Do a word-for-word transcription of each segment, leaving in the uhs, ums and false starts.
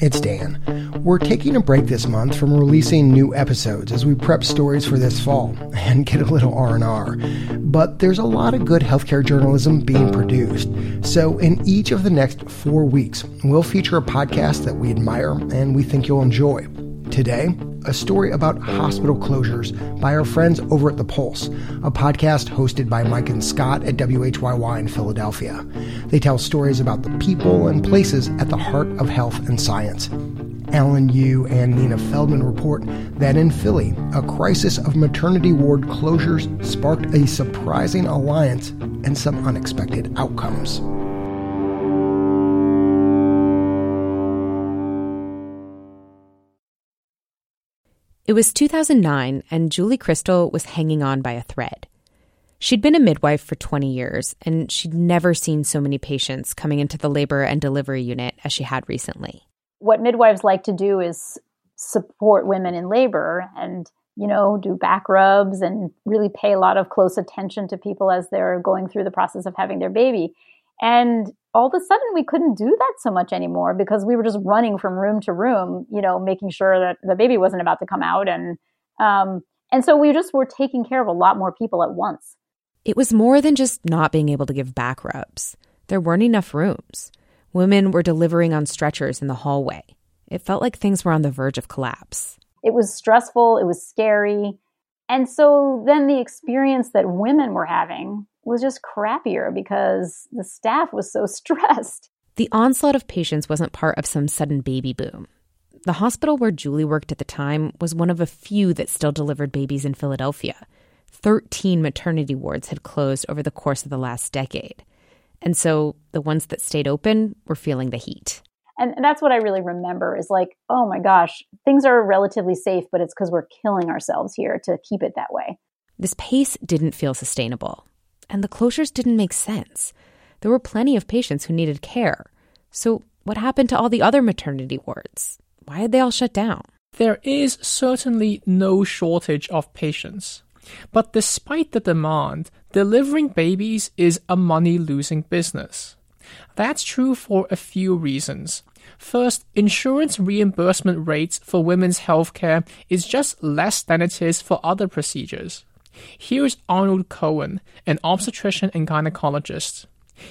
it's Dan. We're taking a break this month from releasing new episodes as we prep stories for this fall and get a little R and R. But there's a lot of good healthcare journalism being produced. So in each of the next four weeks, we'll feature a podcast that we admire and we think you'll enjoy. Today, a story about hospital closures by our friends over at The Pulse, a podcast hosted by Mike and Scott at W H Y Y in Philadelphia. They tell stories about the people and places at the heart of health and science. Alan Yu and Nina Feldman report that in Philly, a crisis of maternity ward closures sparked a surprising alliance and some unexpected outcomes. It was two thousand nine, and Julie Crystal was hanging on by a thread. She'd been a midwife for twenty years, and she'd never seen so many patients coming into the labor and delivery unit as she had recently. What midwives like to do is support women in labor and, you know, do back rubs and really pay a lot of close attention to people as they're going through the process of having their baby. And all of a sudden, we couldn't do that so much anymore because we were just running from room to room, you know, making sure that the baby wasn't about to come out. And um, and so we just were taking care of a lot more people at once. It was more than just not being able to give back rubs. There weren't enough rooms. Women were delivering on stretchers in the hallway. It felt like things were on the verge of collapse. It was stressful. It was scary. And so then the experience that women were having was just crappier because the staff was so stressed. The onslaught of patients wasn't part of some sudden baby boom. The hospital where Julie worked at the time was one of a few that still delivered babies in Philadelphia. Thirteen maternity wards had closed over the course of the last decade. And so the ones that stayed open were feeling the heat. And that's what I really remember is like, oh my gosh, things are relatively safe, but it's because we're killing ourselves here to keep it that way. This pace didn't feel sustainable. And the closures didn't make sense. There were plenty of patients who needed care. So what happened to all the other maternity wards? Why had they all shut down? There is certainly no shortage of patients. But despite the demand, delivering babies is a money-losing business. That's true for a few reasons. First, insurance reimbursement rates for women's healthcare is just less than it is for other procedures. Here's Arnold Cohen, an obstetrician and gynecologist.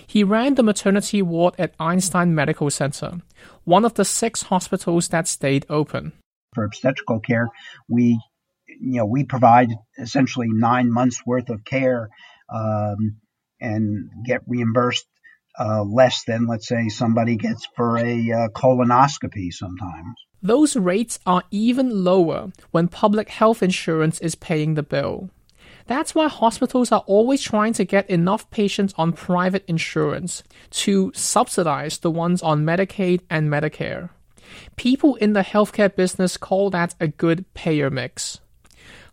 He ran the maternity ward at Einstein Medical Center, one of the six hospitals that stayed open. For obstetrical care, we, you know, we provide essentially nine months worth of care um, and get reimbursed uh, less than, let's say, somebody gets for a uh, colonoscopy sometimes. Those rates are even lower when public health insurance is paying the bill. That's why hospitals are always trying to get enough patients on private insurance to subsidize the ones on Medicaid and Medicare. People in the healthcare business call that a good payer mix.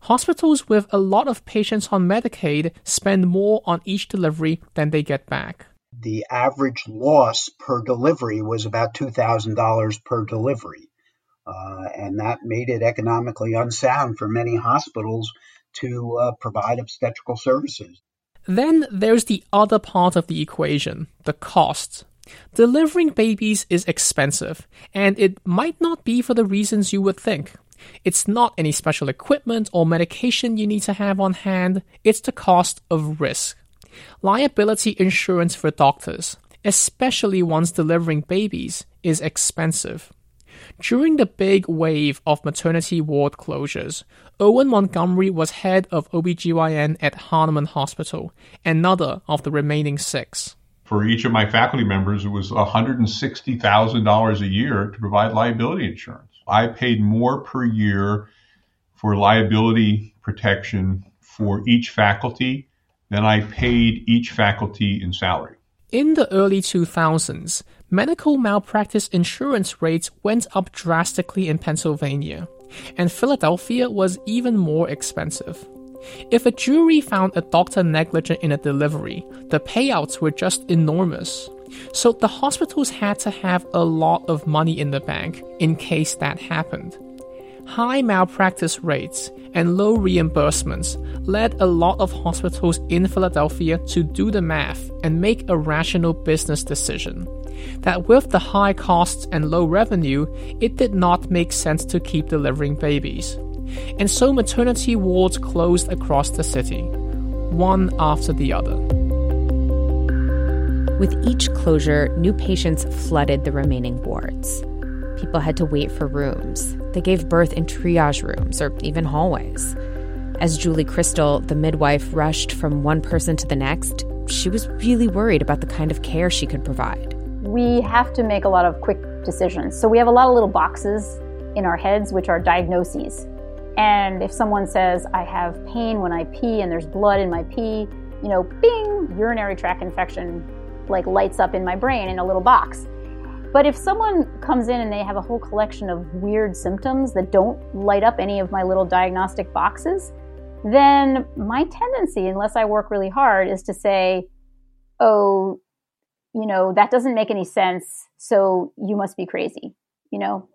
Hospitals with a lot of patients on Medicaid spend more on each delivery than they get back. The average loss per delivery was about two thousand dollars per delivery, uh, and that made it economically unsound for many hospitals to uh, provide obstetrical services. Then there's the other part of the equation, the cost. Delivering babies is expensive, and it might not be for the reasons you would think. It's not any special equipment or medication you need to have on hand. It's the cost of risk. Liability insurance for doctors, especially ones delivering babies, is expensive. During the big wave of maternity ward closures, Owen Montgomery was head of O B G Y N at Hahnemann Hospital, another of the remaining six. For each of my faculty members, it was one hundred sixty thousand dollars a year to provide liability insurance. I paid more per year for liability protection for each faculty than I paid each faculty in salary. In the early two thousands, medical malpractice insurance rates went up drastically in Pennsylvania, and Philadelphia was even more expensive. If a jury found a doctor negligent in a delivery, the payouts were just enormous. So the hospitals had to have a lot of money in the bank in case that happened. High malpractice rates and low reimbursements led a lot of hospitals in Philadelphia to do the math and make a rational business decision that with the high costs and low revenue, it did not make sense to keep delivering babies. And so maternity wards closed across the city, one after the other. With each closure, new patients flooded the remaining wards. People had to wait for rooms. They gave birth in triage rooms or even hallways. As Julie Crystal, the midwife, rushed from one person to the next, she was really worried about the kind of care she could provide. We have to make a lot of quick decisions. So we have a lot of little boxes in our heads, which are diagnoses. And if someone says, I have pain when I pee and there's blood in my pee, you know, bing, urinary tract infection, like lights up in my brain in a little box. But if someone comes in and they have a whole collection of weird symptoms that don't light up any of my little diagnostic boxes, then my tendency, unless I work really hard, is to say, oh, you know, that doesn't make any sense, so you must be crazy, you know?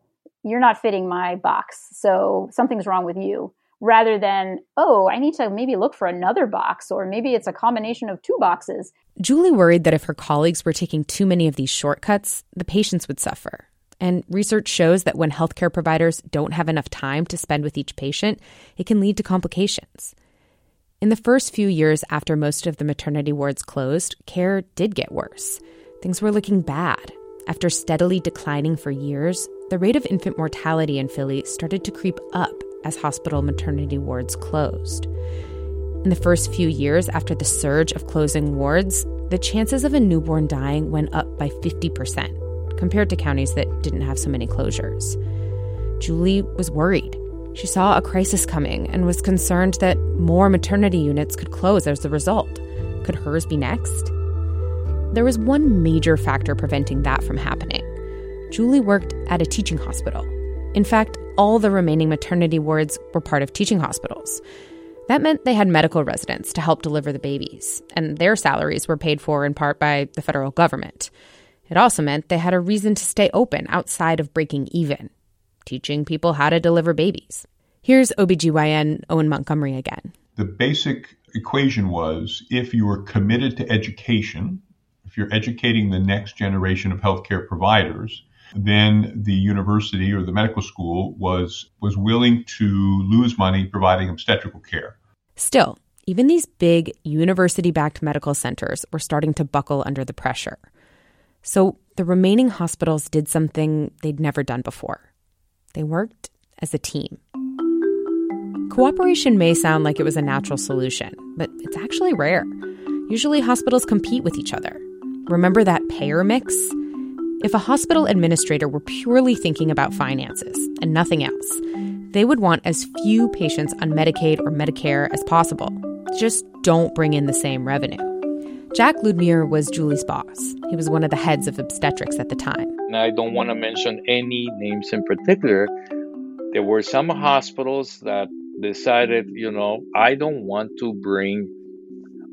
You're not fitting my box, so something's wrong with you, rather than, oh, I need to maybe look for another box, or maybe it's a combination of two boxes. Julie worried that if her colleagues were taking too many of these shortcuts, the patients would suffer. And research shows that when healthcare providers don't have enough time to spend with each patient, it can lead to complications. In the first few years after most of the maternity wards closed, care did get worse. Things were looking bad. After steadily declining for years, the rate of infant mortality in Philly started to creep up as hospital maternity wards closed. In the first few years after the surge of closing wards, the chances of a newborn dying went up by fifty percent, compared to counties that didn't have so many closures. Julie was worried. She saw a crisis coming and was concerned that more maternity units could close as a result. Could hers be next? There was one major factor preventing that from happening. Julie worked at a teaching hospital. In fact, all the remaining maternity wards were part of teaching hospitals. That meant they had medical residents to help deliver the babies, and their salaries were paid for in part by the federal government. It also meant they had a reason to stay open outside of breaking even, teaching people how to deliver babies. Here's O B G Y N Owen Montgomery again. The basic equation was if you were committed to education, if you're educating the next generation of healthcare providers, then the university or the medical school was was willing to lose money providing obstetrical care. Still, even these big university-backed medical centers were starting to buckle under the pressure. So the remaining hospitals did something they'd never done before. They worked as a team. Cooperation may sound like it was a natural solution, but it's actually rare. Usually hospitals compete with each other. Remember that payer mix? If a hospital administrator were purely thinking about finances and nothing else, they would want as few patients on Medicaid or Medicare as possible. Just don't bring in the same revenue. Jack Ludmier was Julie's boss. He was one of the heads of obstetrics at the time. Now, I don't want to mention any names in particular. There were some hospitals that decided, you know, I don't want to bring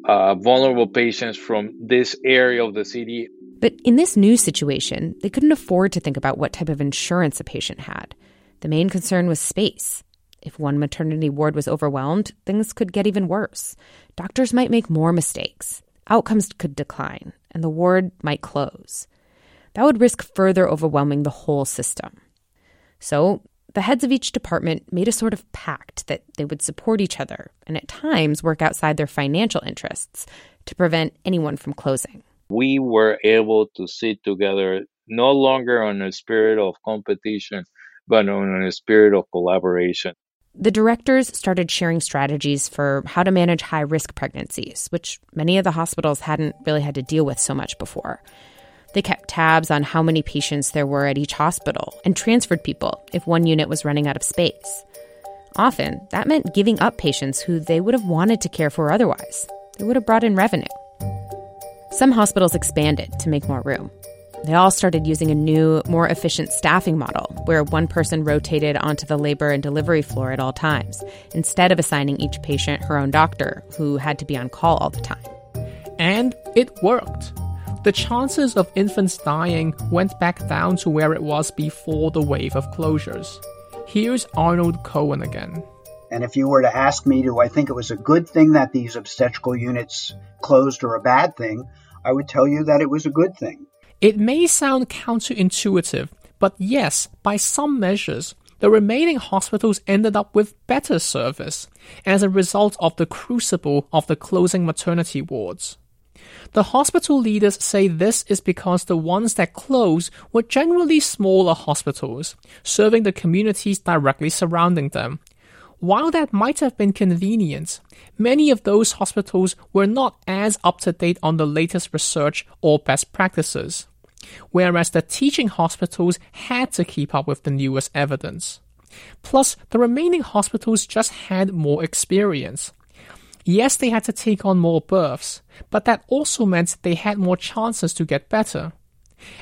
uh, vulnerable patients from this area of the city. But in this new situation, they couldn't afford to think about what type of insurance a patient had. The main concern was space. If one maternity ward was overwhelmed, things could get even worse. Doctors might make more mistakes. Outcomes could decline, and the ward might close. That would risk further overwhelming the whole system. So the heads of each department made a sort of pact that they would support each other and at times work outside their financial interests to prevent anyone from closing. We were able to sit together no longer on a spirit of competition, but on a spirit of collaboration. The directors started sharing strategies for how to manage high-risk pregnancies, which many of the hospitals hadn't really had to deal with so much before. They kept tabs on how many patients there were at each hospital and transferred people if one unit was running out of space. Often, that meant giving up patients who they would have wanted to care for otherwise. They would have brought in revenue. Some hospitals expanded to make more room. They all started using a new, more efficient staffing model where one person rotated onto the labor and delivery floor at all times, instead of assigning each patient her own doctor, who had to be on call all the time. And it worked. The chances of infants dying went back down to where it was before the wave of closures. Here's Arnold Cohen again. And if you were to ask me, do I think it was a good thing that these obstetrical units closed or a bad thing, I would tell you that it was a good thing. It may sound counterintuitive, but yes, by some measures, the remaining hospitals ended up with better service as a result of the crucible of the closing maternity wards. The hospital leaders say this is because the ones that closed were generally smaller hospitals, serving the communities directly surrounding them. While that might have been convenient, many of those hospitals were not as up-to-date on the latest research or best practices, whereas the teaching hospitals had to keep up with the newest evidence. Plus, the remaining hospitals just had more experience. Yes, they had to take on more births, but that also meant they had more chances to get better.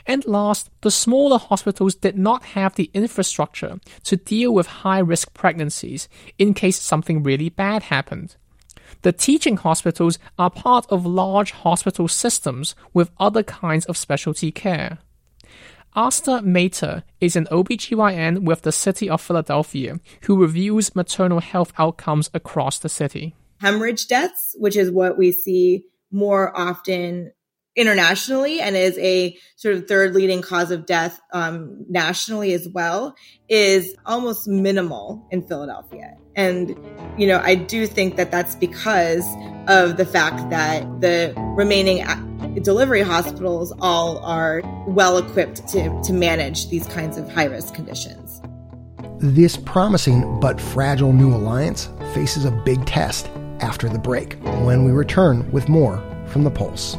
And last, the smaller hospitals did not have the infrastructure to deal with high-risk pregnancies in case something really bad happened. The teaching hospitals are part of large hospital systems with other kinds of specialty care. Astra Mater is an O B G Y N with the City of Philadelphia who reviews maternal health outcomes across the city. Hemorrhage deaths, which is what we see more often internationally and is a sort of third leading cause of death um, nationally as well, is almost minimal in Philadelphia. And, you know, I do think that that's because of the fact that the remaining delivery hospitals all are well equipped to, to manage these kinds of high-risk conditions. This promising but fragile new alliance faces a big test after the break, when we return with more from The Pulse.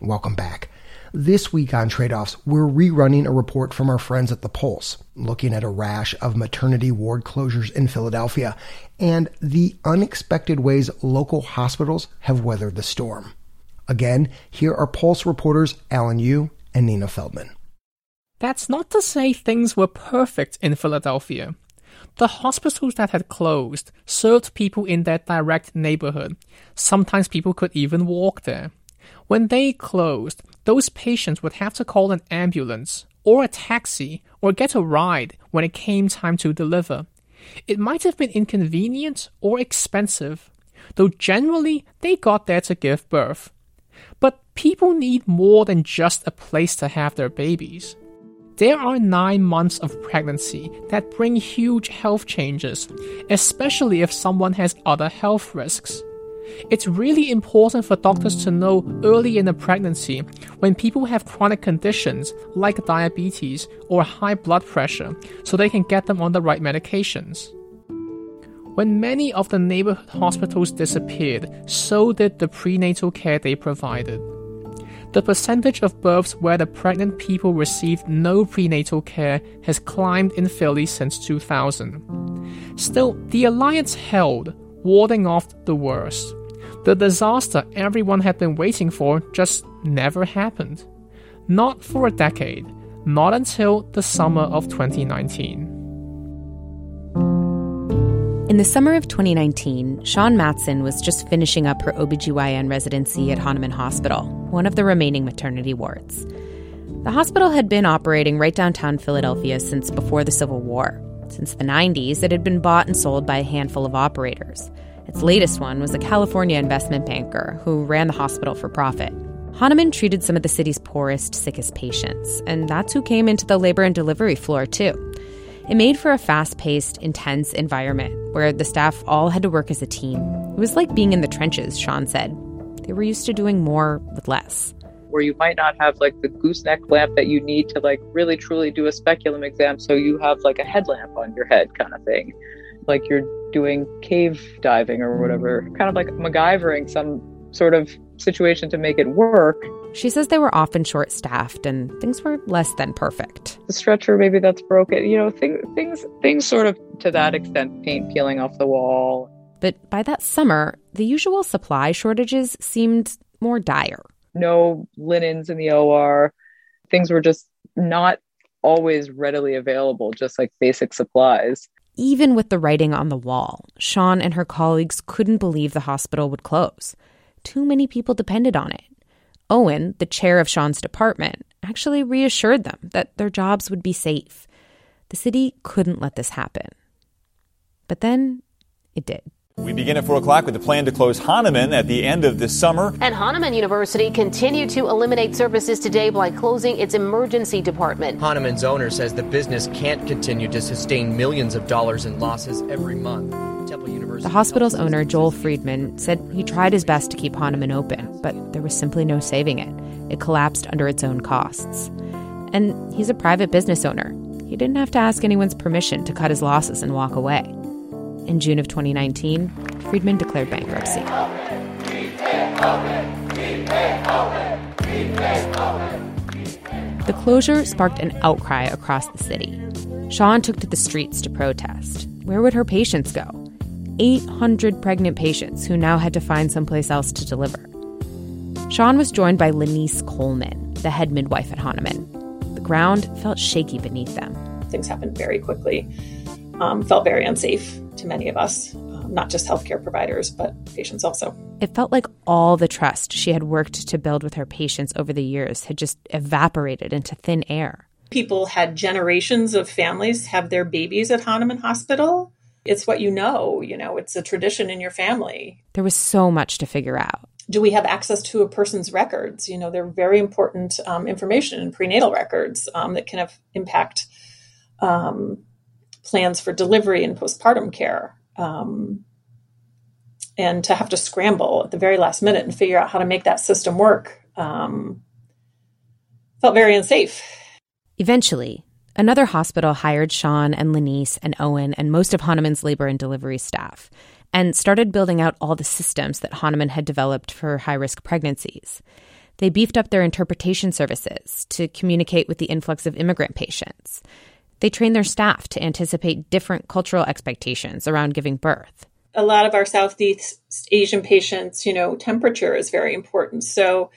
Welcome back. This week on Trade Offs, we're rerunning a report from our friends at The Pulse, looking at a rash of maternity ward closures in Philadelphia and the unexpected ways local hospitals have weathered the storm. Again, here are Pulse reporters Alan Yu and Nina Feldman. That's not to say things were perfect in Philadelphia. The hospitals that had closed served people in their direct neighborhood. Sometimes people could even walk there. When they closed, those patients would have to call an ambulance or a taxi or get a ride when it came time to deliver. It might have been inconvenient or expensive, though generally they got there to give birth. But people need more than just a place to have their babies. There are nine months of pregnancy that bring huge health changes, especially if someone has other health risks. It's really important for doctors to know early in the pregnancy when people have chronic conditions like diabetes or high blood pressure so they can get them on the right medications. When many of the neighborhood hospitals disappeared, so did the prenatal care they provided. The percentage of births where the pregnant people received no prenatal care has climbed in Philly since two thousand. Still, the alliance held, warding off the worst. The disaster everyone had been waiting for just never happened. Not for a decade. Not until the summer of twenty nineteen. In the summer of twenty nineteen, Sean Mattson was just finishing up her O B G Y N residency at Hahnemann Hospital, one of the remaining maternity wards. The hospital had been operating right downtown Philadelphia since before the Civil War. Since the nineties, it had been bought and sold by a handful of operators. Its latest one was a California investment banker who ran the hospital for profit. Hahnemann treated some of the city's poorest, sickest patients, and that's who came into the labor and delivery floor, too. It made for a fast-paced, intense environment where the staff all had to work as a team. It was like being in the trenches, Sean said. They were used to doing more with less. Where you might not have, like, the gooseneck lamp that you need to, like, really truly do a speculum exam, so you have, like, a headlamp on your head kind of thing. Like you're doing cave diving or whatever, kind of like MacGyvering some sort of situation to make it work. She says they were often short-staffed and things were less than perfect. The stretcher, maybe that's broken. You know, things, things, things sort of, to that extent, paint peeling off the wall. But by that summer, the usual supply shortages seemed more dire. No linens in the O R. Things were just not always readily available, just like basic supplies. Even with the writing on the wall, Sean and her colleagues couldn't believe the hospital would close. Too many people depended on it. Owen, the chair of Sean's department, actually reassured them that their jobs would be safe. The city couldn't let this happen. But then it did. We begin at four o'clock with the plan to close Hahnemann at the end of this summer. And Hahnemann University continued to eliminate services today by closing its emergency department. Hahnemann's owner says the business can't continue to sustain millions of dollars in losses every month. The hospital's owner, Joel Friedman, said he tried his best to keep Hahnemann open, but there was simply no saving it. It collapsed under its own costs. And he's a private business owner. He didn't have to ask anyone's permission to cut his losses and walk away. In June of twenty nineteen, Friedman declared bankruptcy. The closure sparked an outcry across the city. Sean took to the streets to protest. Where would her patients go? eight hundred pregnant patients who now had to find someplace else to deliver. Sean was joined by Laniece Coleman, the head midwife at Hahnemann. The ground felt shaky beneath them. Things happened very quickly. Um, felt very unsafe to many of us, um, not just healthcare providers, but patients also. It felt like all the trust she had worked to build with her patients over the years had just evaporated into thin air. People had generations of families have their babies at Hahnemann Hospital. It's what you know, you know, it's a tradition in your family. There was so much to figure out. Do we have access to a person's records? You know, they're very important um, information in prenatal records um, that can have impact um, plans for delivery and postpartum care. Um, and to have to scramble at the very last minute and figure out how to make that system work um, felt very unsafe. Eventually, another hospital hired Sean and Laniece and Owen and most of Hahnemann's labor and delivery staff and started building out all the systems that Hahnemann had developed for high-risk pregnancies. They beefed up their interpretation services to communicate with the influx of immigrant patients. They trained their staff to anticipate different cultural expectations around giving birth. A lot of our Southeast Asian patients, you know, temperature is very important. So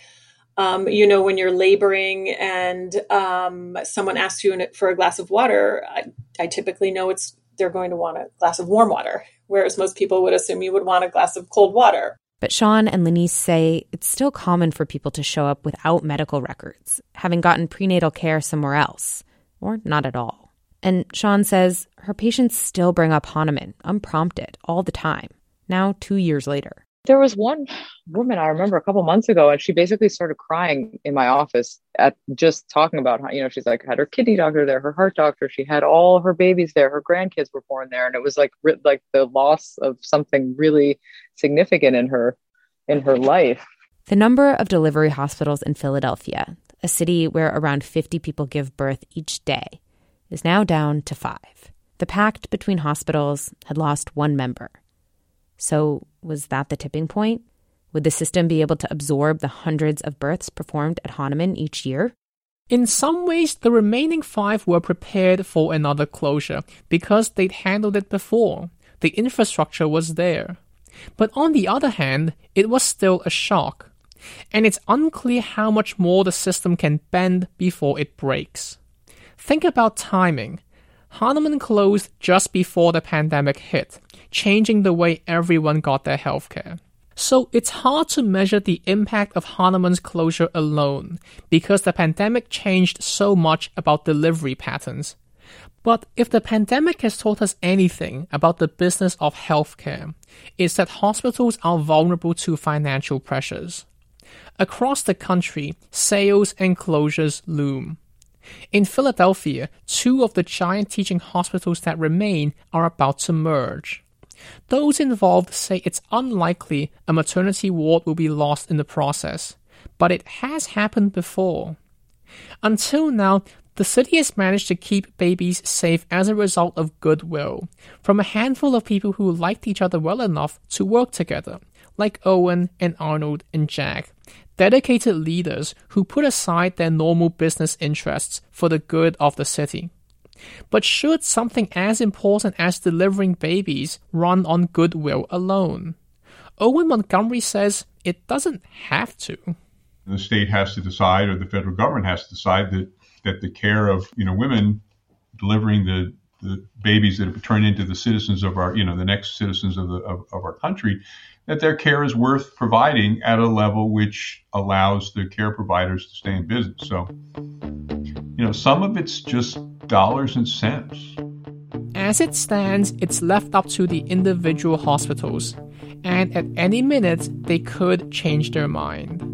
Um, you know, when you're laboring and um, someone asks you for a glass of water, I, I typically know it's they're going to want a glass of warm water, whereas most people would assume you would want a glass of cold water. But Sean and Laniece say it's still common for people to show up without medical records, having gotten prenatal care somewhere else, or not at all. And Sean says her patients still bring up Hahnemann, unprompted, all the time, now two years later. There was one woman I remember a couple months ago, and she basically started crying in my office at just talking about how, you know, she's like had her kidney doctor there, her heart doctor. She had all her babies there. Her grandkids were born there. And it was like like the loss of something really significant in her in her life. The number of delivery hospitals in Philadelphia, a city where around fifty people give birth each day, is now down to five. The pact between hospitals had lost one member. So was that the tipping point? Would the system be able to absorb the hundreds of births performed at Hahnemann each year? In some ways, the remaining five were prepared for another closure because they'd handled it before. The infrastructure was there. But on the other hand, it was still a shock. And it's unclear how much more the system can bend before it breaks. Think about timing. Hahnemann closed just before the pandemic hit, changing the way everyone got their healthcare. So it's hard to measure the impact of Hahnemann's closure alone, because the pandemic changed so much about delivery patterns. But if the pandemic has taught us anything about the business of healthcare, it's that hospitals are vulnerable to financial pressures. Across the country, sales and closures loom. In Philadelphia, two of the giant teaching hospitals that remain are about to merge. Those involved say it's unlikely a maternity ward will be lost in the process, but it has happened before. Until now, the city has managed to keep babies safe as a result of goodwill, from a handful of people who liked each other well enough to work together, like Owen and Arnold and Jack, dedicated leaders who put aside their normal business interests for the good of the city. But should something as important as delivering babies run on goodwill alone? Owen Montgomery says it doesn't have to. The state has to decide, or the federal government has to decide, that, that the care of, you know, women delivering the, the babies that have turned into the citizens of our, you know, the next citizens of the of, of our country, that their care is worth providing at a level which allows the care providers to stay in business. So, you know, some of it's just dollars and cents. As it stands, it's left up to the individual hospitals, and at any minute, they could change their mind.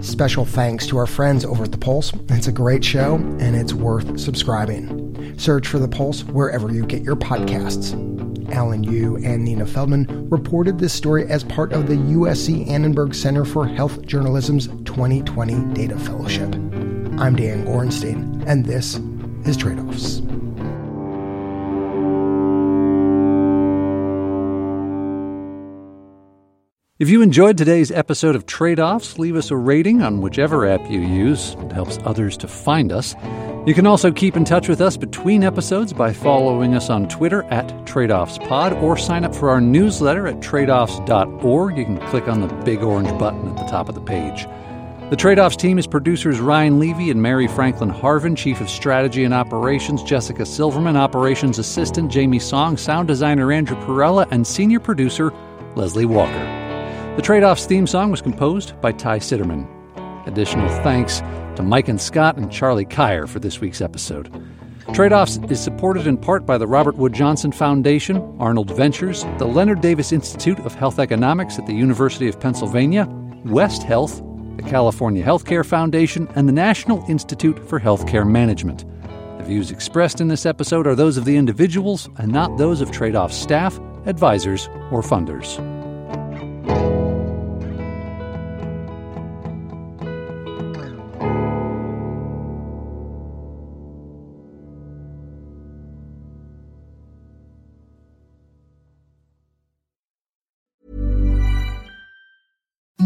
Special thanks to our friends over at The Pulse. It's a great show, and it's worth subscribing. Search for The Pulse wherever you get your podcasts. Alan Yu and Nina Feldman reported this story as part of the U S C Annenberg Center for Health Journalism's twenty twenty Data Fellowship. I'm Dan Gorenstein, and this is Trade Offs. If you enjoyed today's episode of Trade Offs, leave us a rating on whichever app you use. It helps others to find us. You can also keep in touch with us between episodes by following us on Twitter at TradeOffsPod, or sign up for our newsletter at trade offs dot org. You can click on the big orange button at the top of the page. The Trade Offs team is producers Ryan Levy and Mary Franklin Harvin, Chief of Strategy and Operations Jessica Silverman, Operations Assistant Jamie Song, Sound Designer Andrew Perella, and Senior Producer Leslie Walker. The Trade Offs theme song was composed by Ty Sitterman. Additional thanks to Mike and Scott and Charlie Kyer for this week's episode. Trade Offs is supported in part by the Robert Wood Johnson Foundation, Arnold Ventures, the Leonard Davis Institute of Health Economics at the University of Pennsylvania, West Health, the California Healthcare Foundation, and the National Institute for Healthcare Management. The views expressed in this episode are those of the individuals and not those of Trade Offs staff, advisors, or funders.